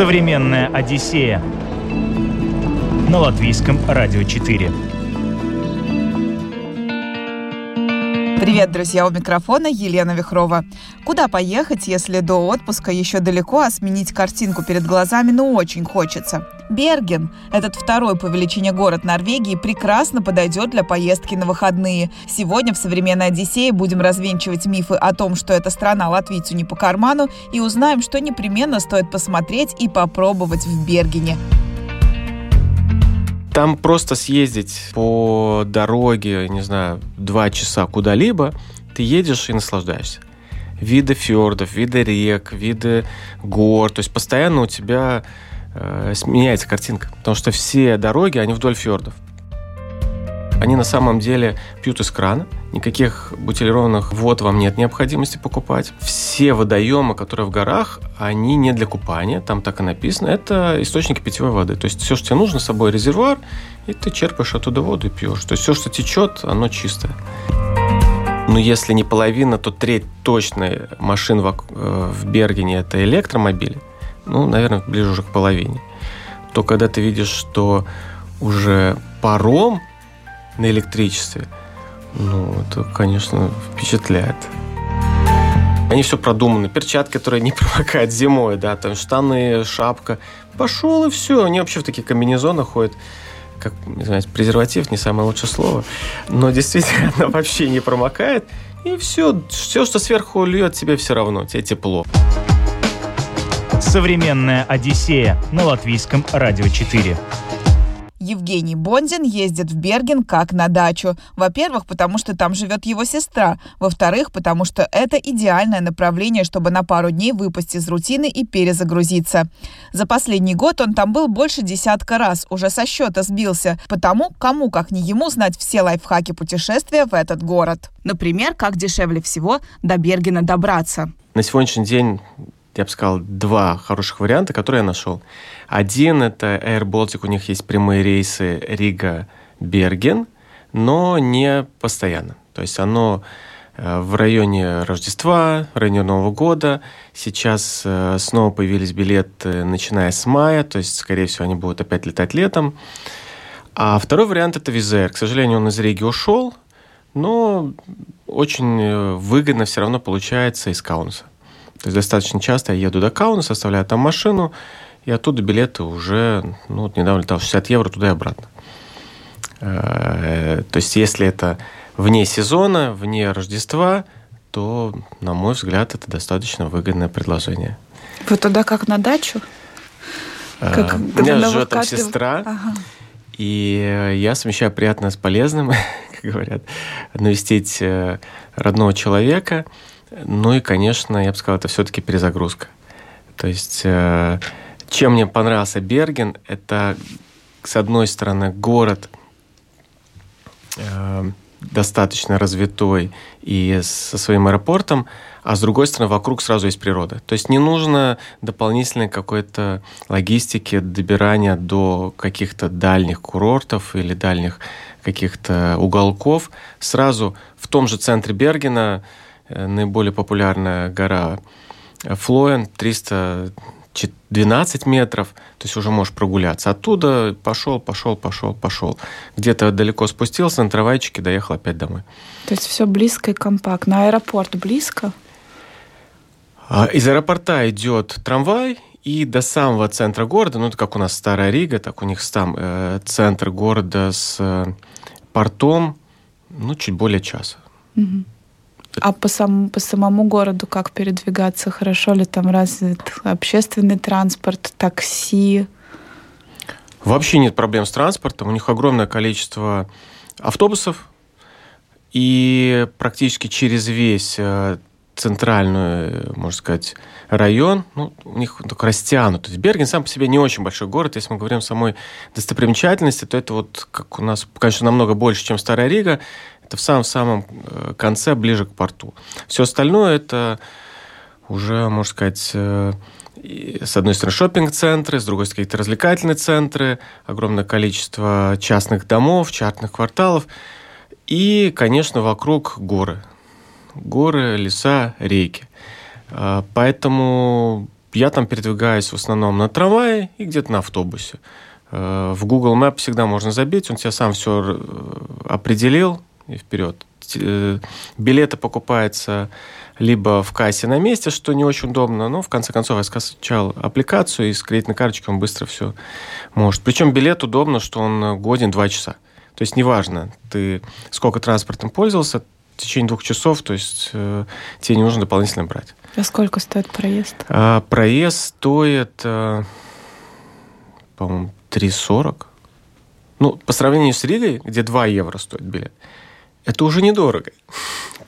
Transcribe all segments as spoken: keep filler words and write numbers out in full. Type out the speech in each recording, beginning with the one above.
«Современная Одиссея» на Латвийском радио четыре. Привет, друзья! У микрофона Елена Вихрова. Куда поехать, если до отпуска еще далеко, а сменить картинку перед глазами ну очень хочется? Берген, этот второй по величине город Норвегии, прекрасно подойдет для поездки на выходные. Сегодня в «Современной Одиссее» будем развенчивать мифы о том, что эта страна латвийцу не по карману, и узнаем, что непременно стоит посмотреть и попробовать в Бергене. Там просто съездить по дороге, не знаю, два часа куда-либо, ты едешь и наслаждаешься. Виды фьордов, виды рек, виды гор. То есть постоянно у тебя э, меняется картинка. Потому что все дороги, они вдоль фьордов. Они на самом деле пьют из крана. Никаких бутилированных вод вам нет необходимости покупать. Все водоемы, которые в горах, они не для купания. Там так и написано. Это источники питьевой воды. То есть все, что тебе нужно, с собой резервуар, и ты черпаешь оттуда воду и пьешь. То есть все, что течет, оно чистое. Но если не половина, то треть точно машин в Бергене – это электромобили. Ну, наверное, ближе уже к половине. То когда ты видишь, что уже паром на электричестве, ну, это, конечно, впечатляет. Они все продуманы. Перчатки, которые не промокают зимой, да, там штаны, шапка. Пошел и все. Они вообще в такие комбинезоны ходят. Как, не знаю, презерватив, не самое лучшее слово. Но действительно, она вообще не промокает. И все. Все, что сверху льет, тебе все равно. Тебе тепло. «Современная Одиссея» на Латвийском радио четыре. Евгений Бондин ездит в Берген как на дачу. Во-первых, потому что там живет его сестра. Во-вторых, потому что это идеальное направление, чтобы на пару дней выпасть из рутины и перезагрузиться. За последний год он там был больше десятка раз, уже со счета сбился. Потому кому, как не ему, знать все лайфхаки путешествия в этот город. Например, как дешевле всего до Бергена добраться. На сегодняшний день, я бы сказал, два хороших варианта, которые я нашел. Один – это Air Baltic, у них есть прямые рейсы Рига-Берген, но не постоянно. То есть оно в районе Рождества, в районе Нового года. Сейчас снова появились билеты, начиная с мая, то есть, скорее всего, они будут опять летать летом. А второй вариант – это WizzAir. К сожалению, он из Риги ушел, но очень выгодно все равно получается из Каунаса. То есть достаточно часто я еду до Каунаса, оставляю там машину, и оттуда билеты уже, ну, вот недавно летал шестьдесят евро туда и обратно. То есть если это вне сезона, вне Рождества, то, на мой взгляд, это достаточно выгодное предложение. Вы туда как на дачу? Как, У меня живет там сестра, ага. И я совмещаю приятное с полезным, как говорят, навестить родного человека. Ну и, конечно, я бы сказал, это все-таки перезагрузка. То есть, чем мне понравился Берген, это, с одной стороны, город достаточно развитой и со своим аэропортом, а с другой стороны, вокруг сразу есть природа. То есть не нужно дополнительной какой-то логистики, добирания до каких-то дальних курортов или дальних каких-то уголков. Сразу в том же центре Бергена наиболее популярная гора Флоен, триста двенадцать метров, то есть уже можешь прогуляться. Оттуда пошел, пошел, пошел, пошел. Где-то далеко спустился, на трамвайчике доехал опять домой. То есть все близко и компактно. А аэропорт близко? Из аэропорта идет трамвай, и до самого центра города, ну, это как у нас Старая Рига, так у них там э, центр города с э, портом, ну, чуть более часа. Угу. А по, сам, по самому городу как передвигаться? Хорошо ли там развит общественный транспорт, такси? Вообще нет проблем с транспортом. У них огромное количество автобусов. И практически через весь центральный, можно сказать, район, ну, у них так растянут. То есть Берген сам по себе не очень большой город. Если мы говорим о самой достопримечательности, то это вот как у нас, конечно, намного больше, чем Старая Рига. Это в самом-самом конце, ближе к порту. Все остальное это уже, можно сказать, с одной стороны шоппинг-центры, с другой стороны какие-то развлекательные центры, огромное количество частных домов, частных кварталов. И, конечно, вокруг горы. Горы, леса, реки. Поэтому я там передвигаюсь в основном на трамвае и где-то на автобусе. В Google Map всегда можно забить, он тебе сам все определил и вперед. Билеты покупаются либо в кассе на месте, что не очень удобно, но в конце концов я скачал аппликацию, и с кредитной карточкой он быстро все может. Причем билет удобно, что он годен два часа. То есть неважно, ты сколько транспортом пользовался, в течение двух часов, то есть э, тебе не нужно дополнительно брать. А сколько стоит проезд? А, проезд стоит, э, по-моему, три сорок. Ну, по сравнению с Ригой, где два евро стоит билет, это уже недорого.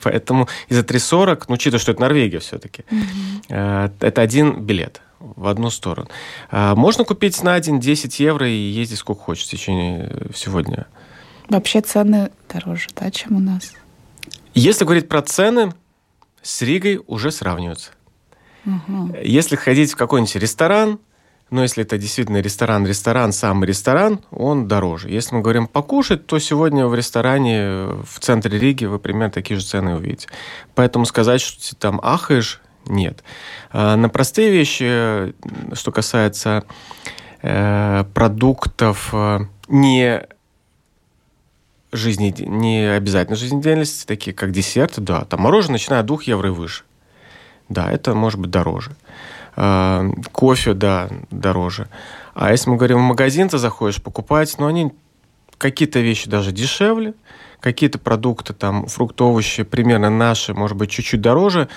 Поэтому из-за три сорок, ну, учитывая, что это Норвегия все-таки, mm-hmm. э, это один билет в одну сторону. А можно купить на день десять евро и ездить сколько хочешь в течение всего дня. Вообще цены дороже, да, чем у нас? Если говорить про цены, с Ригой уже сравниваются. Угу. Если ходить в какой-нибудь ресторан, но если это действительно ресторан-ресторан, сам ресторан, он дороже. Если мы говорим покушать, то сегодня в ресторане в центре Риги вы примерно такие же цены увидите. Поэтому сказать, что ты там ахаешь, нет. На простые вещи, что касается продуктов не... Жизни, не обязательно жизнедеятельности, такие как десерты, да. Там мороженое, начиная от двух евро и выше. Да, это может быть дороже. Э, кофе, да, дороже. А если мы говорим, в магазин ты заходишь покупать, ну, они какие-то вещи даже дешевле, какие-то продукты, там, фрукты, овощи, примерно наши, может быть, чуть-чуть дороже.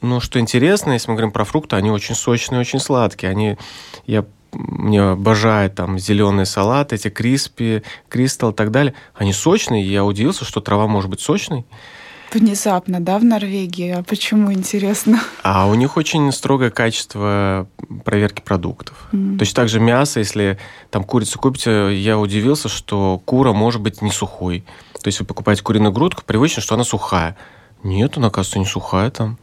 Но что интересно, если мы говорим про фрукты, они очень сочные, очень сладкие. Они... Я Мне обожают там зеленый салат, эти криспи, кристалл и так далее. Они сочные, и я удивился, что трава может быть сочной. Внезапно, да, в Норвегии? А почему, интересно? А у них очень строгое качество проверки продуктов. Mm. Точно так же мясо, если там курицу купите, я удивился, что кура может быть не сухой. То есть вы покупаете куриную грудку, привычно, что она сухая. Нет, она, кажется, не сухая там.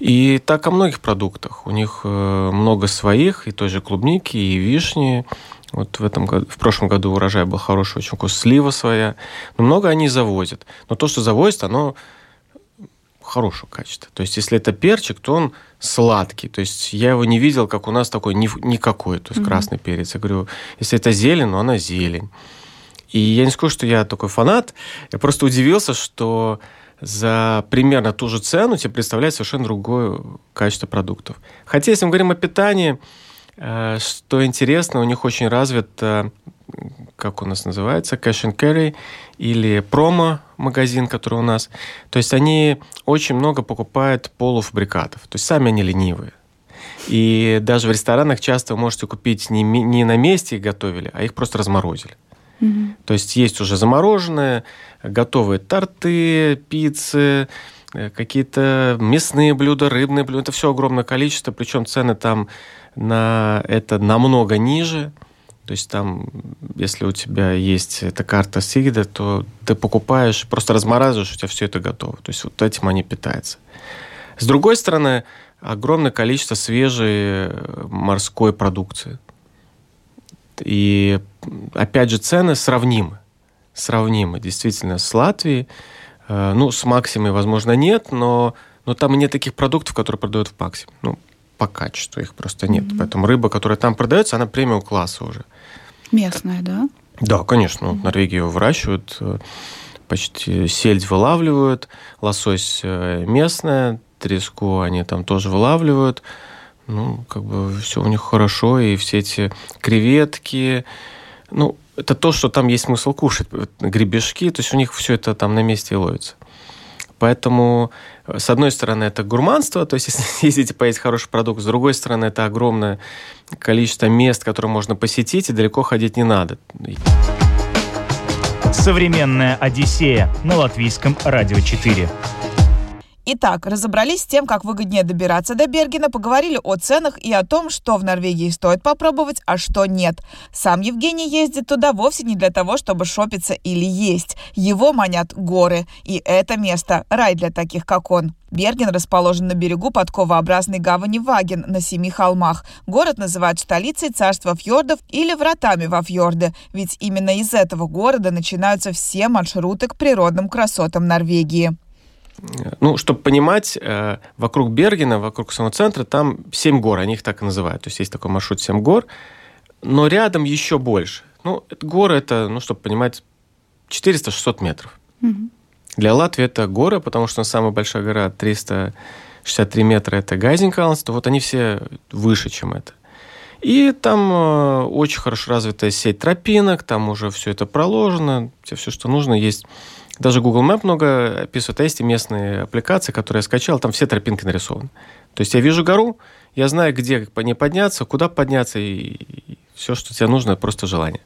И так о многих продуктах. У них много своих, и той же клубники, и вишни. Вот в, этом году, в прошлом году урожай был хороший, очень вкус, слива своя. Но много они завозят. Но то, что завозят, оно хорошего качества. То есть, если это перчик, то он сладкий. То есть, я его не видел, как у нас такой никакой, то есть, mm-hmm. красный перец. Я говорю, если это зелень, ну, она зелень. И я не скажу, что я такой фанат. Я просто удивился, что... за примерно ту же цену тебе представляет совершенно другое качество продуктов. Хотя, если мы говорим о питании, что интересно, у них очень развит, как у нас называется, cash and carry или промо-магазин, который у нас. То есть они очень много покупают полуфабрикатов. То есть сами они ленивые. И даже в ресторанах часто вы можете купить не, не на месте их готовили, а их просто разморозили. Mm-hmm. То есть есть уже замороженные, готовые торты, пиццы, какие-то мясные блюда, рыбные блюда. Это все огромное количество, причем цены там на это намного ниже. То есть там, если у тебя есть эта карта Сигида, то ты покупаешь, просто размораживаешь, у тебя все это готово. То есть вот этим они питаются. С другой стороны, огромное количество свежей морской продукции. И, опять же, цены сравнимы. Сравнимы, действительно, с Латвией. Ну, с Максимой, возможно, нет, но, но там и нет таких продуктов, которые продают в Максиме. Ну, по качеству их просто нет. Mm-hmm. Поэтому рыба, которая там продается, она премиум-класса уже. Местная, да? Да, конечно. Mm-hmm. Норвегия ее выращивают, почти сельдь вылавливают, лосось местная, треску они там тоже вылавливают. Ну, как бы все у них хорошо, и все эти креветки. Ну, это то, что там есть смысл кушать. Гребешки, то есть у них все это там на месте и ловится. Поэтому, с одной стороны, это гурманство, то есть если ездите поесть хороший продукт, с другой стороны, это огромное количество мест, которые можно посетить, и далеко ходить не надо. Современная Одиссея на Латвийском радио четыре. Итак, разобрались с тем, как выгоднее добираться до Бергена, поговорили о ценах и о том, что в Норвегии стоит попробовать, а что нет. Сам Евгений ездит туда вовсе не для того, чтобы шопиться или есть. Его манят горы, и это место – рай для таких, как он. Берген расположен на берегу подковообразной гавани Ваген на семи холмах. Город называют столицей царства фьордов или вратами во фьорды, ведь именно из этого города начинаются все маршруты к природным красотам Норвегии. Ну, чтобы понимать, вокруг Бергена, вокруг самого центра, там семь гор, они их так и называют. То есть есть такой маршрут семь гор, но рядом еще больше. Ну, это горы, это, ну, чтобы понимать, четыреста-шестьсот метров. Угу. Для Латвии это горы, потому что самая большая гора триста шестьдесят три метра, это Гайзенкалнс, то вот они все выше, чем это. И там очень хорошо развитая сеть тропинок, там уже все это проложено, все, что нужно, есть... Даже Google Map много описывает, а есть и местные аппликации, которые я скачал, там все тропинки нарисованы. То есть я вижу гору, я знаю, где по ней подняться, куда подняться, и все, что тебе нужно, просто желание.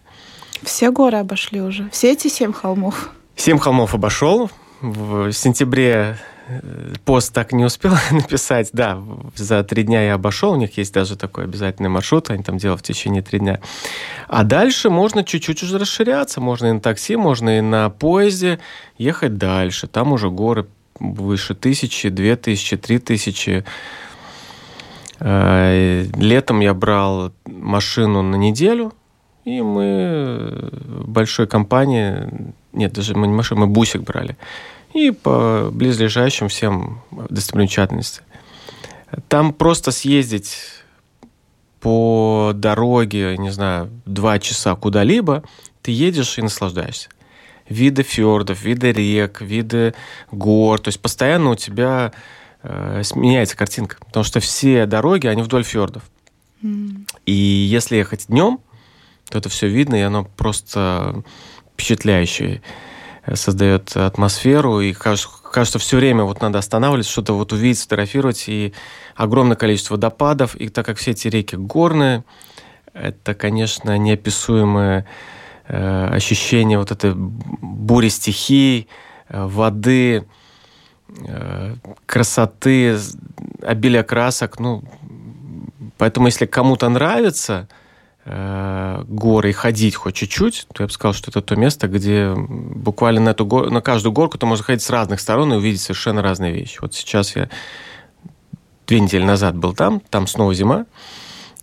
Все горы обошли уже? Все эти семь холмов? Семь холмов обошел. В сентябре пост так не успел написать. Да, за три дня я обошел. У них есть даже такой обязательный маршрут. Они там делают в течение три дня. А дальше можно чуть-чуть уже расширяться. Можно и на такси, можно и на поезде ехать дальше. Там уже горы выше тысячи, две тысячи, три тысячи. Летом я брал машину на неделю. И мы большой компании... Нет, даже мы не машину, мы бусик брали. И по близлежащим всем достопримечательностям. Там просто съездить по дороге, не знаю, два часа куда-либо, ты едешь и наслаждаешься. Виды фьордов, виды рек, виды гор. То есть постоянно у тебя э, меняется картинка. Потому что все дороги, они вдоль фьордов. Mm. И если ехать днем, то это все видно, и оно просто впечатляющее. Создает атмосферу, и кажется, кажется, все время вот надо останавливаться, что-то вот увидеть, сфотографировать, и огромное количество водопадов, и так как все эти реки горные, это, конечно, неописуемое э, ощущение вот этой бури стихий, э, воды, э, красоты, обилия красок. Ну, поэтому, если кому-то нравится... горы и ходить хоть чуть-чуть, то я бы сказал, что это то место, где буквально на, эту гор... на каждую горку ты можешь ходить с разных сторон и увидеть совершенно разные вещи. Вот сейчас я две недели назад был там, там снова зима,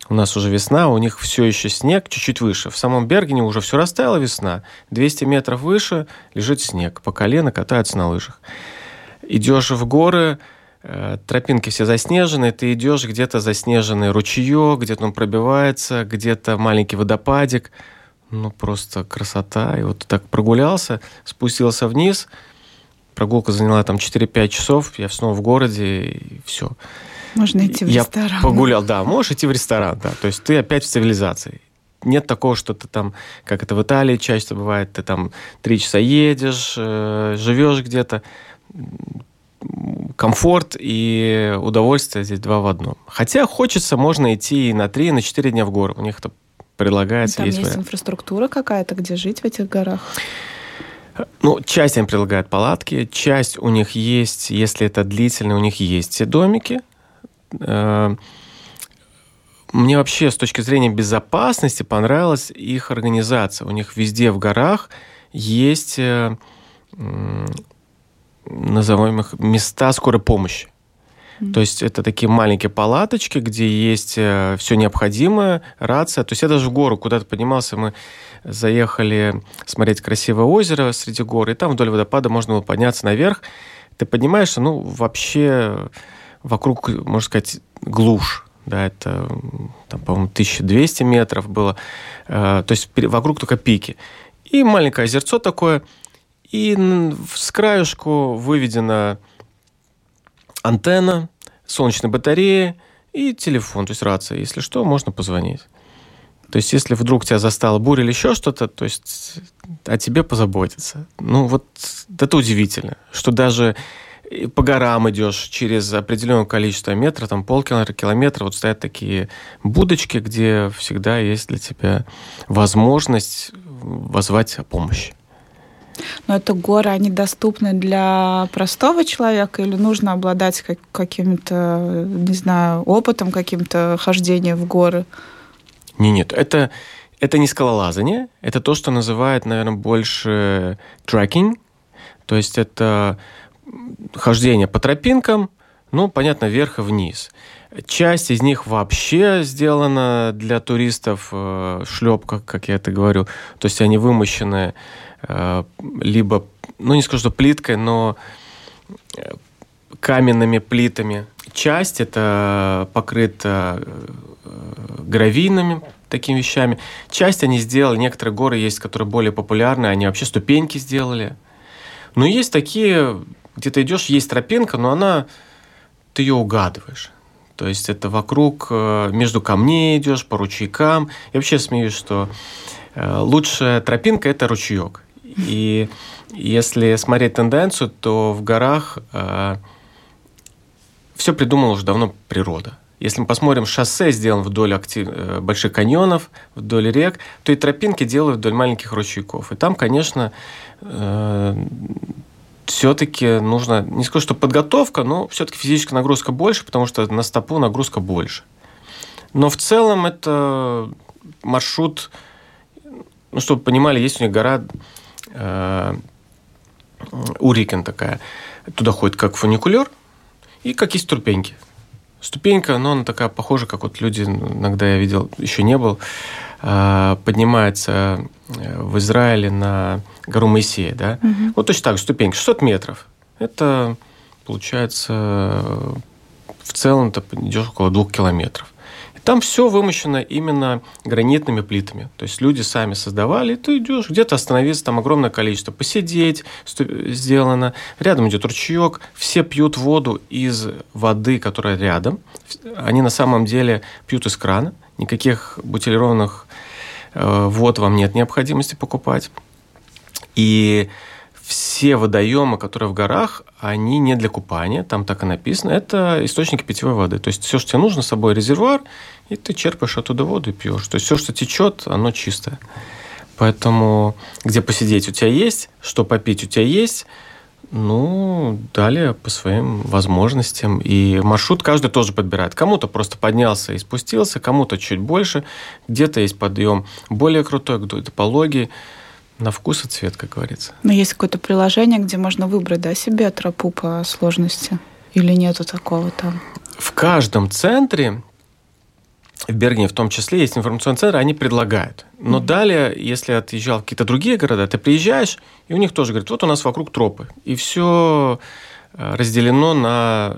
у нас уже весна, у них все еще снег чуть-чуть выше. В самом Бергене уже все растаяла весна, двести метров выше лежит снег, по колено катаются на лыжах. Идешь в горы... Тропинки все заснежены, ты идешь, где-то заснеженный ручеек, где-то он пробивается, где-то маленький водопадик. Ну, просто красота. И вот так прогулялся, спустился вниз. Прогулка заняла там четыре-пять часов. Я снова в городе, и все. Можно идти в я ресторан. Я погулял, да, можешь идти в ресторан, да. То есть ты опять в цивилизации. Нет такого, что ты там, как это в Италии часто бывает, ты там три часа едешь, живешь где-то. Комфорт и удовольствие здесь два в одном. Хотя хочется, можно идти и на три, и на четыре дня в горы. У них это предлагается. Там есть, есть инфраструктура какая-то, где жить в этих горах? Ну, часть им предлагают палатки, часть у них есть, если это длительно, у них есть все домики. Мне вообще с точки зрения безопасности понравилась их организация. У них везде в горах есть... назовем их места скорой помощи. Mm-hmm. То есть это такие маленькие палаточки, где есть все необходимое, рация. То есть я даже в гору куда-то поднимался, мы заехали смотреть красивое озеро среди гор, и там вдоль водопада можно было подняться наверх. Ты поднимаешься, ну, вообще вокруг, можно сказать, глушь. Да, это, там, по-моему, тысяча двести метров было. То есть вокруг только пики. И маленькое озерцо такое, и с краешку выведена антенна, солнечная батарея и телефон, то есть рация. Если что, можно позвонить. То есть если вдруг тебя застала буря или еще что-то, то есть о тебе позаботятся. Ну вот это удивительно, что даже по горам идешь через определенное количество метров, там полкилометра, километра, вот стоят такие будочки, где всегда есть для тебя возможность воззвать о помощи. Но это горы, они доступны для простого человека или нужно обладать как- каким-то, не знаю, опытом, каким-то хождением в горы? Не, нет, это, это не скалолазание, это то, что называют, наверное, больше трекинг, то есть это хождение по тропинкам, ну, понятно, вверх и вниз. Часть из них вообще сделана для туристов в шлепках, как я это говорю, то есть они вымощены либо, ну, не скажу, что плиткой, но каменными плитами. Часть это покрыта гравийными такими вещами. Часть они сделали, некоторые горы есть, которые более популярны, они вообще ступеньки сделали. Но есть такие, где ты идешь, есть тропинка, но она, ты ее угадываешь. То есть это вокруг, между камней идешь, по ручейкам. Я вообще смеюсь, что лучшая тропинка – это ручеек. И если смотреть тенденцию, то в горах э, все придумала уже давно природа. Если мы посмотрим, шоссе сделано вдоль актив... больших каньонов, вдоль рек, то и тропинки делают вдоль маленьких ручейков. И там, конечно, э, все-таки нужно, не скажу, что подготовка, но все-таки физическая нагрузка больше, потому что на стопу нагрузка больше. Но в целом это маршрут, ну, чтобы понимали, есть у них гора... Ульрикен такая. Туда ходит как фуникулер и как есть ступеньки. Ступенька, но она такая похожа, как вот люди, иногда я видел, еще не был, поднимается в Израиле на гору Моисея. Да? Угу. Вот точно так, ступенька, шестьсот метров. Это, получается, в целом ты идешь около двух километров. Там все вымощено именно гранитными плитами. То есть люди сами создавали, и ты идешь, где-то остановиться, там огромное количество посидеть сделано. Рядом идет ручеек, все пьют воду из воды, которая рядом. Они на самом деле пьют из крана. Никаких бутилированных вод вам нет необходимости покупать. И все водоемы, которые в горах, они не для купания, там так и написано, это источники питьевой воды. То есть все, что тебе нужно, с собой резервуар, и ты черпаешь оттуда воду и пьешь. То есть все, что течет, оно чистое. Поэтому где посидеть у тебя есть, что попить у тебя есть, ну, далее по своим возможностям. И маршрут каждый тоже подбирает. Кому-то просто поднялся и спустился, кому-то чуть больше, где-то есть подъем более крутой, где-то пологий. На вкус и цвет, как говорится. Но есть какое-то приложение, где можно выбрать, да, себе тропу по сложности? Или нету такого там? В каждом центре, в Бергене в том числе, есть информационный центр, они предлагают. Но mm-hmm. далее, если отъезжал в какие-то другие города, ты приезжаешь, и у них тоже говорят, вот у нас вокруг тропы. И все разделено на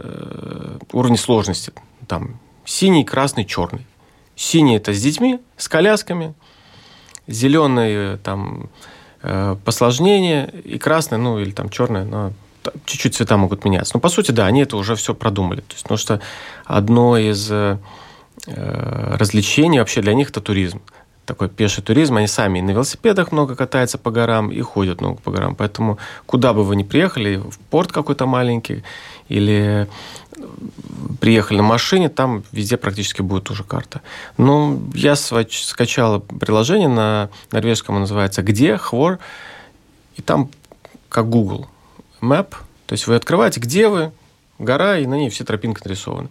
уровни сложности. Там синий, красный, черный. Синий – это с детьми, с колясками, зеленые там э, посложнения и красные, ну или там черные, но там, чуть-чуть цвета могут меняться. Но по сути, да, они это уже все продумали. То есть, потому что одно из э, развлечений вообще для них это туризм. Такой пеший туризм. Они сами и на велосипедах много катаются по горам и ходят много по горам. Поэтому куда бы вы ни приехали, в порт какой-то маленький или приехали на машине, там везде практически будет уже карта. Ну, я скачал приложение на норвежском, оно называется «Где?», «Хвор», и там как Google Map, то есть вы открываете, где вы, гора, и на ней все тропинки нарисованы.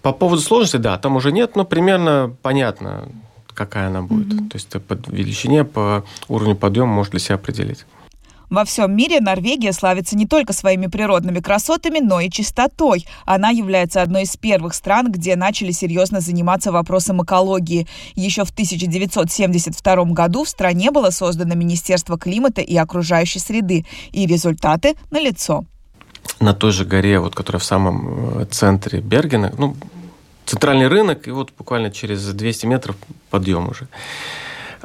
По поводу сложности, да, там уже нет, но примерно понятно, какая она будет. Mm-hmm. То есть ты по величине, по уровню подъема можешь для себя определить. Во всем мире Норвегия славится не только своими природными красотами, но и чистотой. Она является одной из первых стран, где начали серьезно заниматься вопросом экологии. Еще в тысяча девятьсот семьдесят втором году в стране было создано Министерство климата и окружающей среды. И результаты налицо. На той же горе, вот, которая в самом центре Бергена, ну, центральный рынок, и вот буквально через двести метров подъем уже.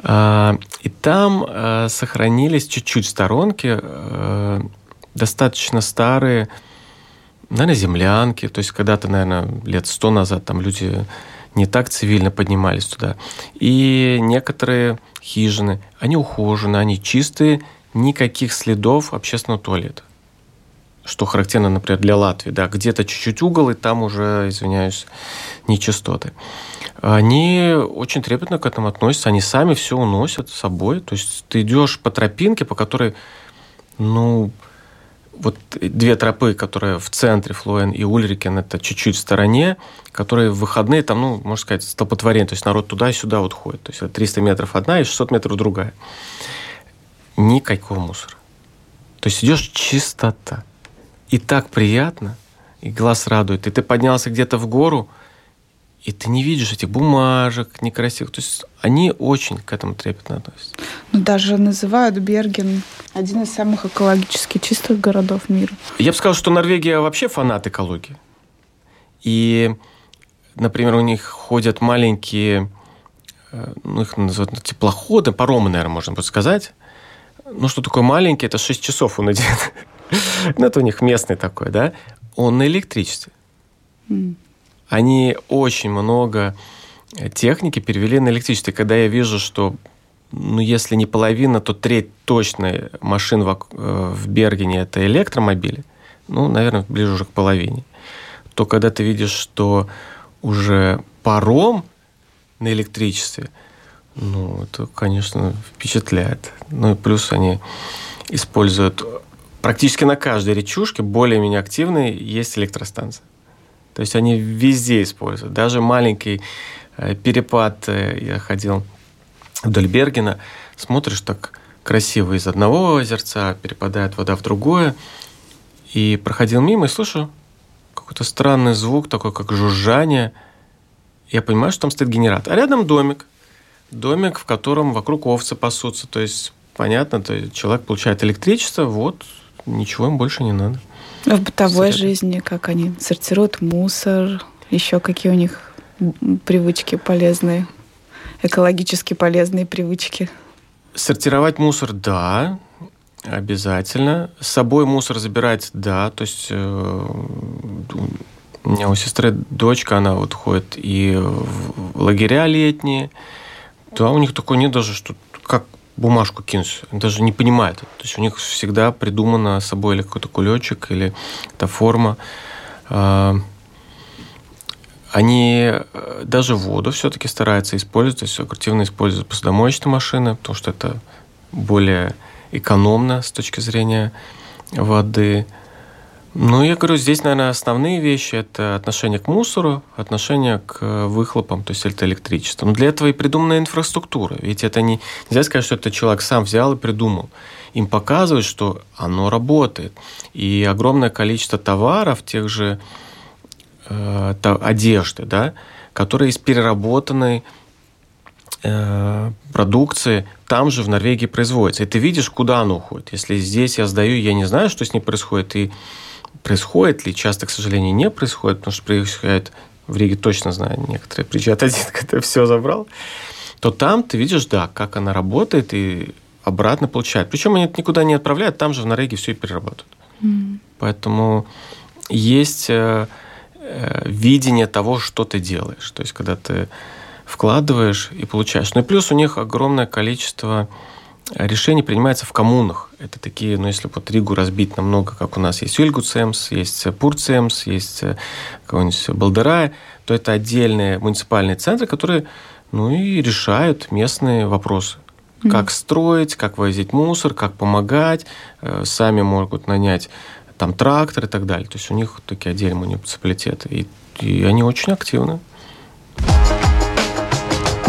И там сохранились чуть-чуть сторонки, достаточно старые, наверное, землянки. То есть когда-то, наверное, лет сто назад там люди не так цивильно поднимались туда. И некоторые хижины, они ухожены, они чистые, никаких следов общественного туалета. Что характерно, например, для Латвии. Да, где-то чуть-чуть угол, и там уже, извиняюсь, нечистоты. Они очень трепетно к этому относятся. Они сами все уносят с собой. То есть ты идешь по тропинке, по которой, ну, вот две тропы, которые в центре, Флоен и Ульрикен, это чуть-чуть в стороне, которые в выходные там, ну, можно сказать, столпотворение. То есть народ туда и сюда вот ходит. То есть триста метров одна и шестьсот метров другая. Никакого мусора. То есть идешь чистота. И так приятно, и глаз радует. И ты поднялся где-то в гору, И ты не видишь этих бумажек некрасивых. То есть они очень к этому трепетно относятся. Ну, даже называют Берген один из самых экологически чистых городов мира. Я бы сказал, что Норвегия вообще фанат экологии. И, например, у них ходят маленькие, ну, их называют теплоходы, паромы, наверное, можно будет сказать. Ну, что такое маленький? Это шесть часов он идет. Ну, это у них местный такой, да? Он на электричестве. Они очень много техники перевели на электричество. И когда я вижу, что, ну, если не половина, то треть точно машин в, в Бергене – это электромобили, ну, наверное, ближе уже к половине, то когда ты видишь, что уже паром на электричестве, ну, это, конечно, впечатляет. Ну, и плюс они используют практически на каждой речушке, более-менее активной, есть электростанция. То есть они везде используют. Даже маленький перепад, я ходил вдоль Бергена, смотришь, так красиво из одного озерца перепадает вода в другое. И проходил мимо и слышу какой-то странный звук, такой как жужжание. Я понимаю, что там стоит генератор. А рядом домик. Домик, в котором вокруг овцы пасутся. То есть, понятно, то есть человек получает электричество, вот, ничего им больше не надо. В бытовой Соряд. жизни, как они сортируют мусор, еще какие у них привычки полезные, экологически полезные привычки? Сортировать мусор, да, обязательно. С собой мусор забирать, да. То есть у меня у сестры дочка, она вот ходит и в лагеря летние. Да, у них такое нет даже, что как бумажку кинуть, даже не понимают. То есть у них всегда придумано с собой или какой-то кулечек, или эта форма. Они даже воду все-таки стараются использовать, то есть активно используют посудомоечные машины, потому что это более экономно с точки зрения воды. Ну, я говорю, здесь, наверное, основные вещи – это отношение к мусору, отношение к выхлопам, то есть это электричество. Но для этого и придумана инфраструктура. Ведь это не... Нельзя сказать, что это человек сам взял и придумал. Им показывают, что оно работает. И огромное количество товаров, тех же э, одежды, да, которые из переработанной э, продукции там же в Норвегии производятся. И ты видишь, куда оно уходит. Если здесь я сдаю, я не знаю, что с ней происходит, и происходит ли, часто, к сожалению, не происходит, потому что происходит в Риге, точно знаю, некоторые приезжают один, когда все забрал, то там ты видишь, да, как она работает и обратно получает. Причем они это никуда не отправляют, там же в Норвегии все и перерабатывают. Mm. Поэтому есть э, э, видение того, что ты делаешь. То есть, когда ты вкладываешь и получаешь. Ну и плюс у них огромное количество решение принимается в коммунах. Это такие, ну, если вот Ригу разбить на много, как у нас есть Ульгуцемс, есть Пурцемс, есть какой-нибудь Балдерай, то это отдельные муниципальные центры, которые, ну, и решают местные вопросы. Mm-hmm. Как строить, как возить мусор, как помогать, сами могут нанять там трактор и так далее. То есть у них такие отдельные муниципалитеты. И, и они очень активны.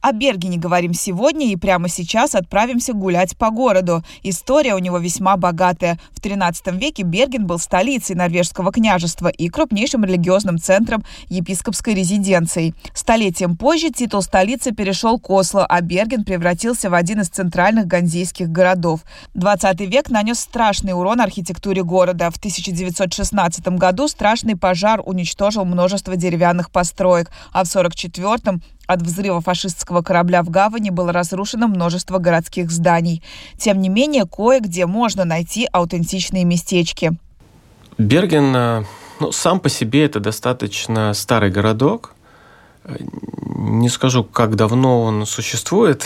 О Бергене говорим сегодня и прямо сейчас отправимся гулять по городу. История у него весьма богатая. В тринадцатом веке Берген был столицей норвежского княжества и крупнейшим религиозным центром епископской резиденции. Столетием позже титул столицы перешел к Осло, а Берген превратился в один из центральных ганзейских городов. двадцатый век нанес страшный урон архитектуре города. В тысяча девятьсот шестнадцатом году страшный пожар уничтожил множество деревянных построек, а в сорок четвертом от взрыва фашистского корабля в гавани было разрушено множество городских зданий. Тем не менее, кое-где можно найти аутентичные местечки. Берген, ну, сам по себе это достаточно старый городок. Не скажу, как давно он существует.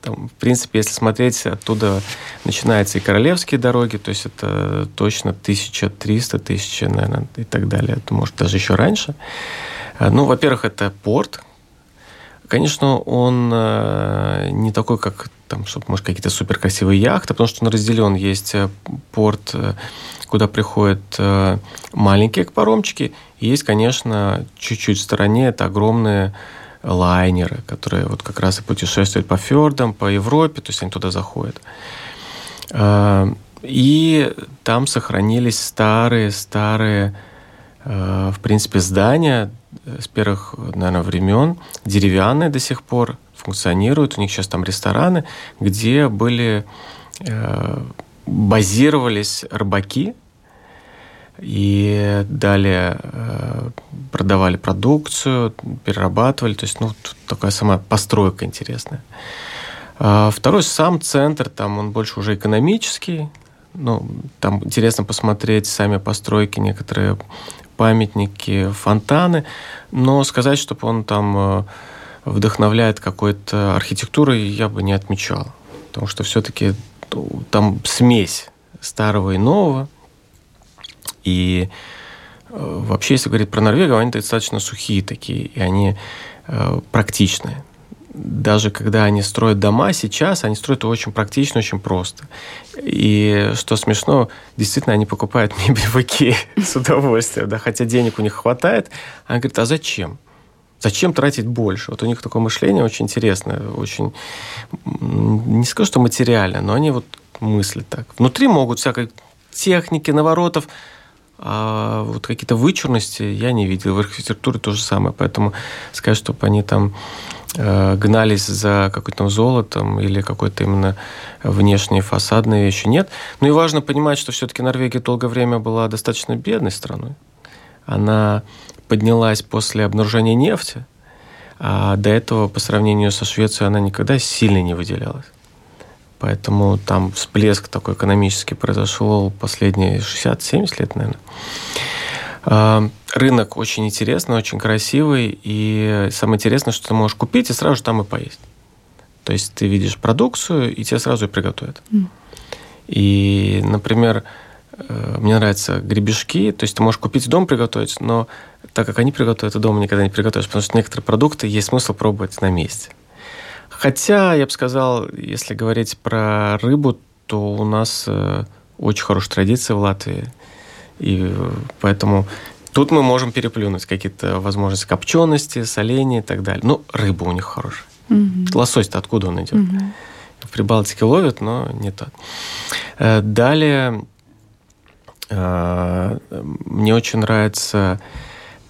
Там, в принципе, если смотреть, оттуда начинаются и королевские дороги, то есть это точно тысяча триста, тысяча, наверное, и так далее. Это, может, даже еще раньше. Ну, во-первых, это порт. Конечно, он не такой, как там, чтобы, может, какие-то суперкрасивые яхты, потому что он разделен. Есть порт, куда приходят маленькие паромчики. И есть, конечно, чуть-чуть в стороне это огромные лайнеры, которые вот как раз и путешествуют по фьордам, по Европе, то есть они туда заходят. И там сохранились старые-старые, э, в принципе, здания с первых, наверное, времен, деревянные до сих пор, функционируют. У них сейчас там рестораны, где были, э, базировались рыбаки, и далее э, продавали продукцию, перерабатывали. То есть, ну, такая сама постройка интересная. А второй сам центр, там он больше уже экономический. Ну, там интересно посмотреть сами постройки, некоторые памятники, фонтаны. Но сказать, чтобы он там вдохновляет какой-то архитектурой, я бы не отмечал. Потому что все-таки там смесь старого и нового. И вообще, если говорить про Норвегию, они достаточно сухие такие, и они практичные. Даже когда они строят дома сейчас, они строят очень практично, очень просто. И что смешно, действительно, они покупают мебель в Икее с удовольствием, да, хотя денег у них хватает. Они говорят, а зачем? Зачем тратить больше? Вот у них такое мышление очень интересное, очень, не скажу, что материально, но они вот мыслят так. Внутри могут всякой техники, наворотов, а вот какие-то вычурности я не видел. В архитектуре то же самое. Поэтому сказать, чтобы они там гнались за каким-то золотом или какой-то именно внешней фасадной вещи, нет. Ну и важно понимать, что все-таки Норвегия долгое время была достаточно бедной страной. Она поднялась после обнаружения нефти, а до этого, по сравнению со Швецией, она никогда сильно не выделялась. Поэтому там всплеск такой экономический произошел последние шестьдесят-семьдесят лет, наверное. Рынок очень интересный, очень красивый. И самое интересное, что ты можешь купить и сразу же там и поесть. То есть ты видишь продукцию, и тебе сразу и приготовят. Mm. И, например, мне нравятся гребешки. То есть ты можешь купить и дома приготовить, но так как они приготовят, ты дома никогда не приготовишь. Потому что некоторые продукты есть смысл пробовать на месте. Хотя, я бы сказал, если говорить про рыбу, то у нас очень хорошая традиция в Латвии. И поэтому тут мы можем переплюнуть какие-то возможности копчености, соления и так далее. Но рыба у них хорошая. Mm-hmm. Лосось-то откуда он идет? Mm-hmm. В Прибалтике ловят, но не тот. Далее, мне очень нравится...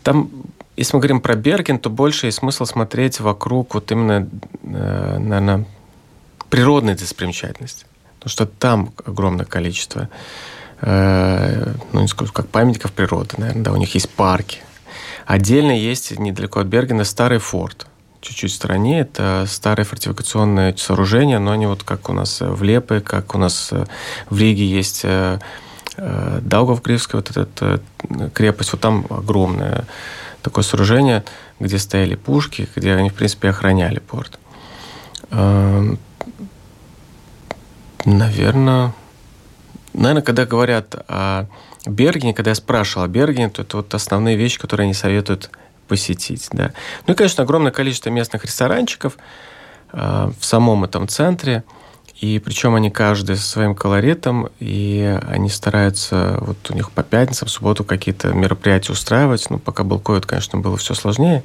Там... Если мы говорим про Берген, то больше есть смысл смотреть вокруг вот именно, наверное, природной достопримечательности. Потому что там огромное количество, ну, не скажу, как памятников природы, наверное, да, у них есть парки. Отдельно есть недалеко от Бергена старый форт. Чуть-чуть в стороне. Это старое фортификационное сооружение, но они вот как у нас в Лепе, как у нас в Риге есть Даугавпилская вот эта крепость. Вот там огромная такое сооружение, где стояли пушки, где они, в принципе, охраняли порт. Наверное, наверное, когда говорят о Бергене, когда я спрашивал о Бергене, то это вот основные вещи, которые они советуют посетить. Да. Ну и, конечно, огромное количество местных ресторанчиков в самом этом центре. И причем они каждый со своим колоритом, и они стараются, вот у них по пятницам, в субботу какие-то мероприятия устраивать. Ну, пока был ковид, конечно, было все сложнее.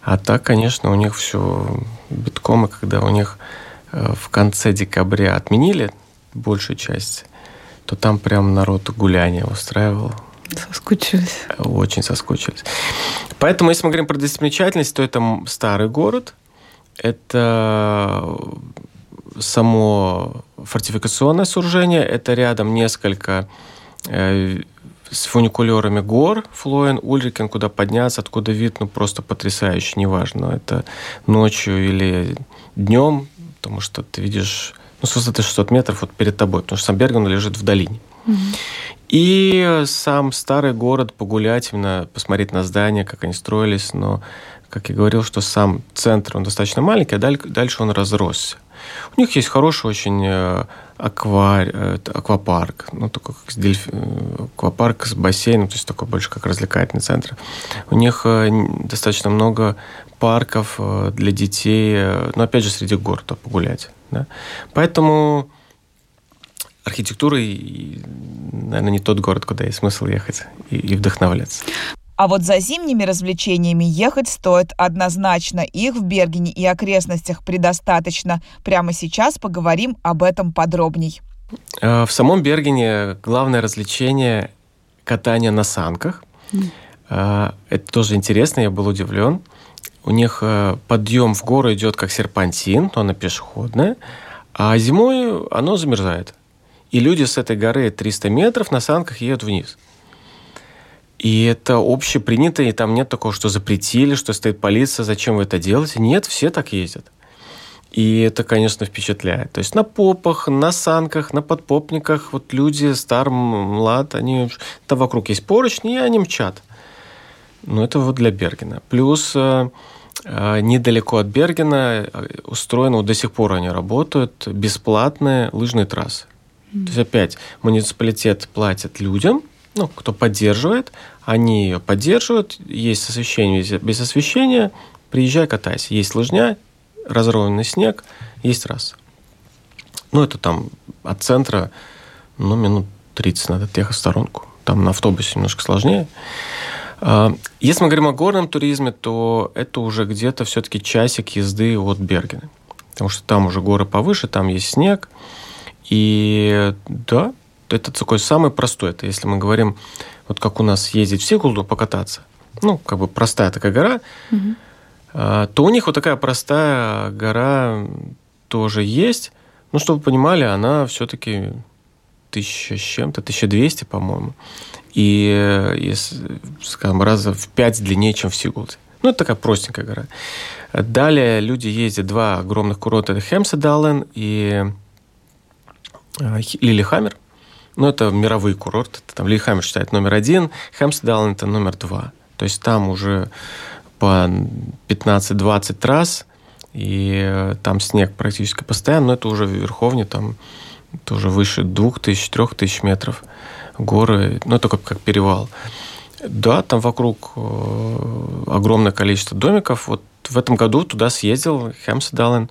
А так, конечно, у них все битком, и когда у них в конце декабря отменили большую часть, то там прям народ гуляние устраивал. Соскучились. Очень соскучились. Поэтому, если мы говорим про достопримечательность, то это старый город, это... Само фортификационное сооружение, это рядом несколько э, с фуникулерами гор, Флоен, Ульрикен, куда подняться, откуда вид, ну, просто потрясающе, неважно, это ночью или днем, потому что ты видишь, ну, с высоты шестьсот метров вот перед тобой, потому что сам Берген лежит в долине. Mm-hmm. И сам старый город, погулять именно, посмотреть на здания, как они строились, но, как я говорил, что сам центр, он достаточно маленький, а дальше он разросся. У них есть хороший очень аквар... аквапарк, ну, такой как дельф... аквапарк с бассейном, то есть такой больше как развлекательный центр. У них достаточно много парков для детей, ну, опять же, среди города погулять. Да? Поэтому архитектура, наверное, не тот город, куда есть смысл ехать и, и вдохновляться. А вот за зимними развлечениями ехать стоит однозначно. Их в Бергене и окрестностях предостаточно. Прямо сейчас поговорим об этом подробней. В самом Бергене главное развлечение – катание на санках. Mm. Это тоже интересно, я был удивлен. У них подъем в гору идет как серпантин, но она пешеходная, а зимой оно замерзает. И люди с этой горы триста метров на санках едут вниз. И это общепринято, и там нет такого, что запретили, что стоит полиция, зачем вы это делаете. Нет, все так ездят. И это, конечно, впечатляет. То есть на попах, на санках, на подпопниках вот люди, стар, млад, они там вокруг есть поручни, и они мчат. Но это вот для Бергена. Плюс недалеко от Бергена устроено, вот до сих пор они работают, бесплатные лыжные трассы. Mm. То есть опять муниципалитет платит людям, ну, кто поддерживает, они ее поддерживают, есть освещение, без освещения, приезжай, катайся. Есть лыжня, разровненный снег, есть трасса. Ну, это там от центра, ну, минут тридцать надо ехать в сторонку. Там на автобусе немножко сложнее. Если мы говорим о горном туризме, то это уже где-то все-таки часик езды от Бергена. Потому что там уже горы повыше, там есть снег. И да, это такой самый простой. Это если мы говорим, вот как у нас ездить в Сигулду покататься, ну, как бы простая такая гора, mm-hmm. то у них вот такая простая гора тоже есть. Ну, чтобы вы понимали, она все-таки тысяча с чем-то, тысяча двести, по-моему. И, если, скажем, раза в пять длиннее, чем в Сигулде. Ну, это такая простенькая гора. Далее люди ездят два огромных курорта. Это Хемседален и Лиллехаммер. Ну, это мировые курорты. Там Лиллехаммер считает номер один, Хемседален – это номер два. То есть там уже по пятнадцать-двадцать трасс, и там снег практически постоянно, но это уже в верховне, там тоже выше две тысячи - три тысячи метров. Горы, ну, это как, как перевал. Да, там вокруг огромное количество домиков. Вот в этом году туда съездил, Хемседален.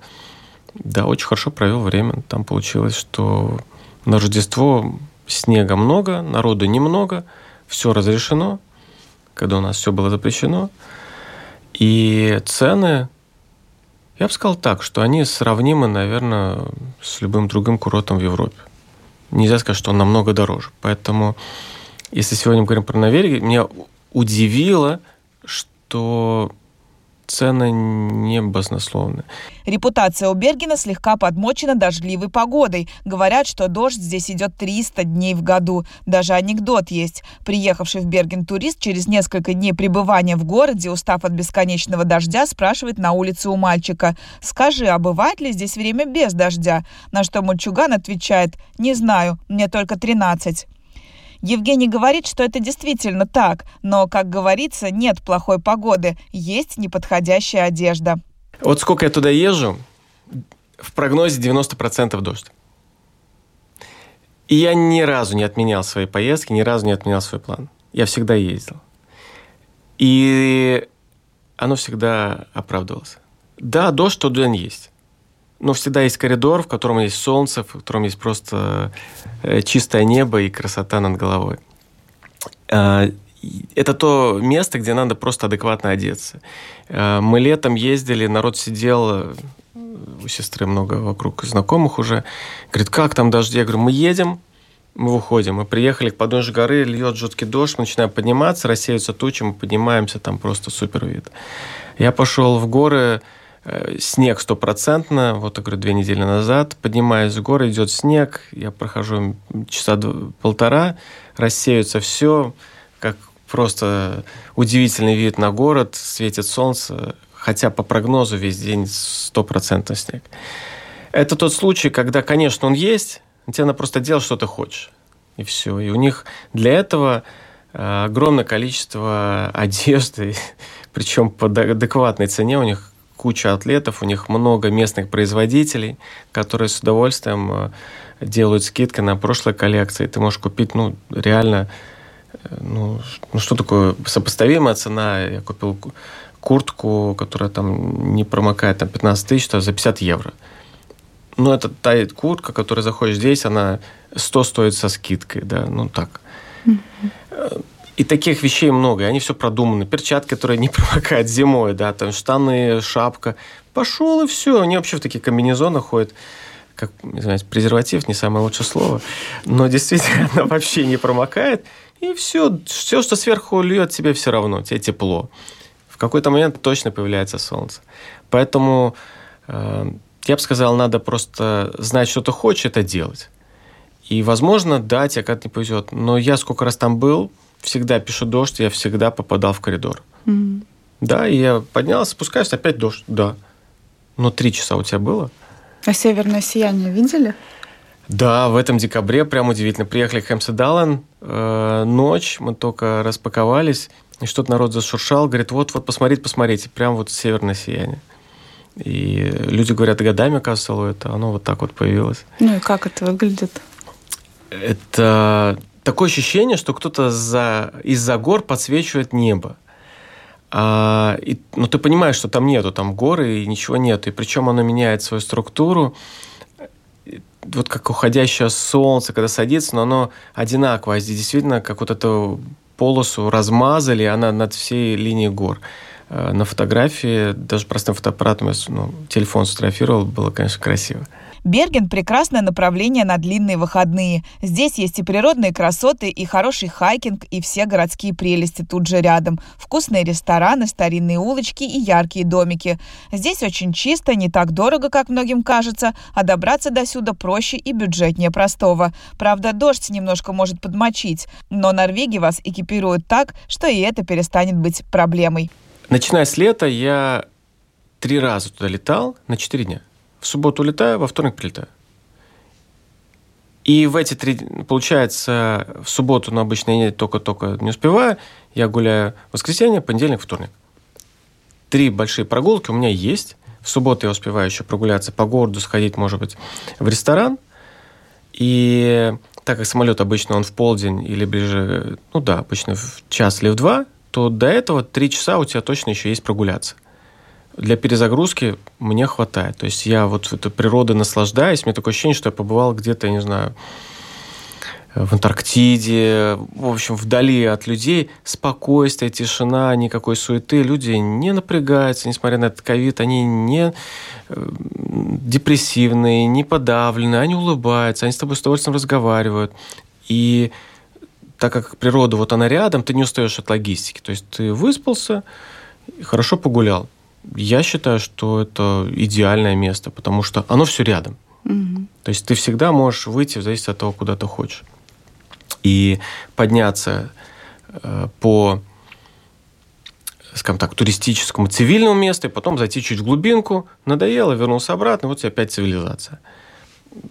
Да, очень хорошо провел время. Там получилось, что на Рождество снега много, народу немного, все разрешено, когда у нас все было запрещено. И цены, я бы сказал так, что они сравнимы, наверное, с любым другим курортом в Европе. Нельзя сказать, что он намного дороже. Поэтому, если сегодня мы говорим про Норвегию, меня удивило, что цены не баснословны. Репутация у Бергена слегка подмочена дождливой погодой. Говорят, что дождь здесь идет триста дней в году. Даже анекдот есть. Приехавший в Берген турист через несколько дней пребывания в городе, устав от бесконечного дождя, спрашивает на улице у мальчика: «Скажи, а бывает ли здесь время без дождя?» На что мальчуган отвечает: «Не знаю, мне только тринадцать». Евгений говорит, что это действительно так, но, как говорится, нет плохой погоды, есть неподходящая одежда. Вот сколько я туда езжу, в прогнозе девяносто процентов дождь. И я ни разу не отменял свои поездки, ни разу не отменял свой план. Я всегда ездил. И оно всегда оправдывалось. Да, дождь туда не есть. Но всегда есть коридор, в котором есть солнце, в котором есть просто чистое небо и красота над головой. Это то место, где надо просто адекватно одеться. Мы летом ездили, народ сидел, у сестры много вокруг знакомых уже. Говорит, как там дожди? Я говорю, мы едем, мы выходим. Мы приехали к подножью горы, льет жуткий дождь, мы начинаем подниматься, рассеются тучи, мы поднимаемся, там просто супер вид. Я пошел в горы... Снег стопроцентно, вот, я говорю, две недели назад, поднимаюсь в горы, идет снег, я прохожу часа полтора, рассеются все, как просто удивительный вид на город, светит солнце, хотя по прогнозу весь день стопроцентно снег. Это тот случай, когда, конечно, он есть, но тебе надо просто делать, что ты хочешь, и все. И у них для этого огромное количество одежды, причем по адекватной цене у них куча атлетов, у них много местных производителей, которые с удовольствием делают скидки на прошлые коллекции. Ты можешь купить, ну, реально, ну, что такое сопоставимая цена. Я купил куртку, которая там не промокает, там пятнадцать тысяч, за пятьдесят евро. Ну, это та куртка, которая заходишь здесь, она сто стоит со скидкой, да, ну, так. И таких вещей много, и они все продуманы. Перчатки, которые не промокают зимой, да, там штаны, шапка. Пошел и все. Они вообще в такие комбинезоны ходят, как, извиняюсь, презерватив, не самое лучшее слово, но действительно она вообще не промокает, и все, все, что сверху льет, тебе все равно, тебе тепло. В какой-то момент точно появляется солнце. Поэтому э, я бы сказал, надо просто знать, что ты хочешь, это делать. И, возможно, да, тебе как-то не повезет, но я сколько раз там был, всегда пишу дождь, я всегда попадал в коридор. Mm-hmm. Да, и я поднялся, спускаюсь, опять дождь, да. Но три часа у тебя было. А северное сияние видели? Да, в этом декабре прям удивительно. Приехали в Хемседален, э, ночь, мы только распаковались, и что-то народ зашуршал, говорит, вот-вот, посмотрите, посмотрите, прям вот северное сияние. И люди говорят, годами, оказывается, ловят, а оно вот так вот появилось. Ну и как это выглядит? Это такое ощущение, что кто-то за... из-за гор подсвечивает небо. А, и, ну, ты понимаешь, что там нету, там горы и ничего нету. И причем оно меняет свою структуру. Вот как уходящее солнце, когда садится, но оно одинаковое. А здесь действительно как вот эту полосу размазали, она над всей линией гор. А, на фотографии, даже простым фотоаппаратом, я ну, телефон сфотографировал, было, конечно, красиво. Берген – прекрасное направление на длинные выходные. Здесь есть и природные красоты, и хороший хайкинг, и все городские прелести тут же рядом. Вкусные рестораны, старинные улочки и яркие домики. Здесь очень чисто, не так дорого, как многим кажется, а добраться досюда проще и бюджетнее простого. Правда, дождь немножко может подмочить, но Норвегия вас экипирует так, что и это перестанет быть проблемой. Начиная с лета, я три раза туда летал на четыре дня. В субботу улетаю, во вторник прилетаю. И в эти три... Получается, в субботу, но ну, обычно я только-только не успеваю. Я гуляю в воскресенье, понедельник, вторник. Три большие прогулки у меня есть. В субботу я успеваю еще прогуляться по городу, сходить, может быть, в ресторан. И так как самолет обычно он в полдень или ближе... Ну да, обычно в час или в два, то до этого три часа у тебя точно еще есть прогуляться. Для перезагрузки мне хватает. То есть я вот этой природой наслаждаюсь. У меня такое ощущение, что я побывал где-то, я не знаю, в Антарктиде, в общем, вдали от людей. Спокойствие, тишина, никакой суеты. Люди не напрягаются, несмотря на этот ковид. Они не депрессивные, не подавленные. Они улыбаются, они с тобой с удовольствием разговаривают. И так как природа, вот она рядом, ты не устаешь от логистики. То есть ты выспался, хорошо погулял. Я считаю, что это идеальное место, потому что оно все рядом. Mm-hmm. То есть ты всегда можешь выйти в зависимости от того, куда ты хочешь. И подняться э, по, скажем так, туристическому цивильному месту, и потом зайти чуть в глубинку, надоело, вернулся обратно, и вот тебе опять цивилизация.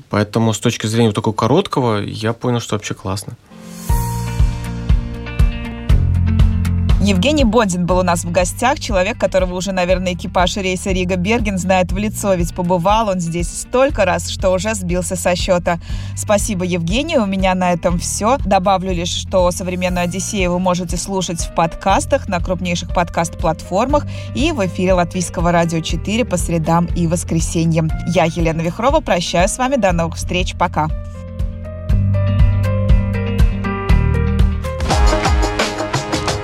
Поэтому с точки зрения вот такого короткого я понял, что вообще классно. Евгений Бондин был у нас в гостях, человек, которого уже, наверное, экипаж рейса Рига-Берген знает в лицо, ведь побывал он здесь столько раз, что уже сбился со счета. Спасибо, Евгений, у меня на этом все. Добавлю лишь, что «Современную Одиссею» вы можете слушать в подкастах, на крупнейших подкаст-платформах и в эфире Латвийского радио четыре по средам и воскресеньям. Я, Елена Вихрова, прощаюсь с вами, до новых встреч, пока.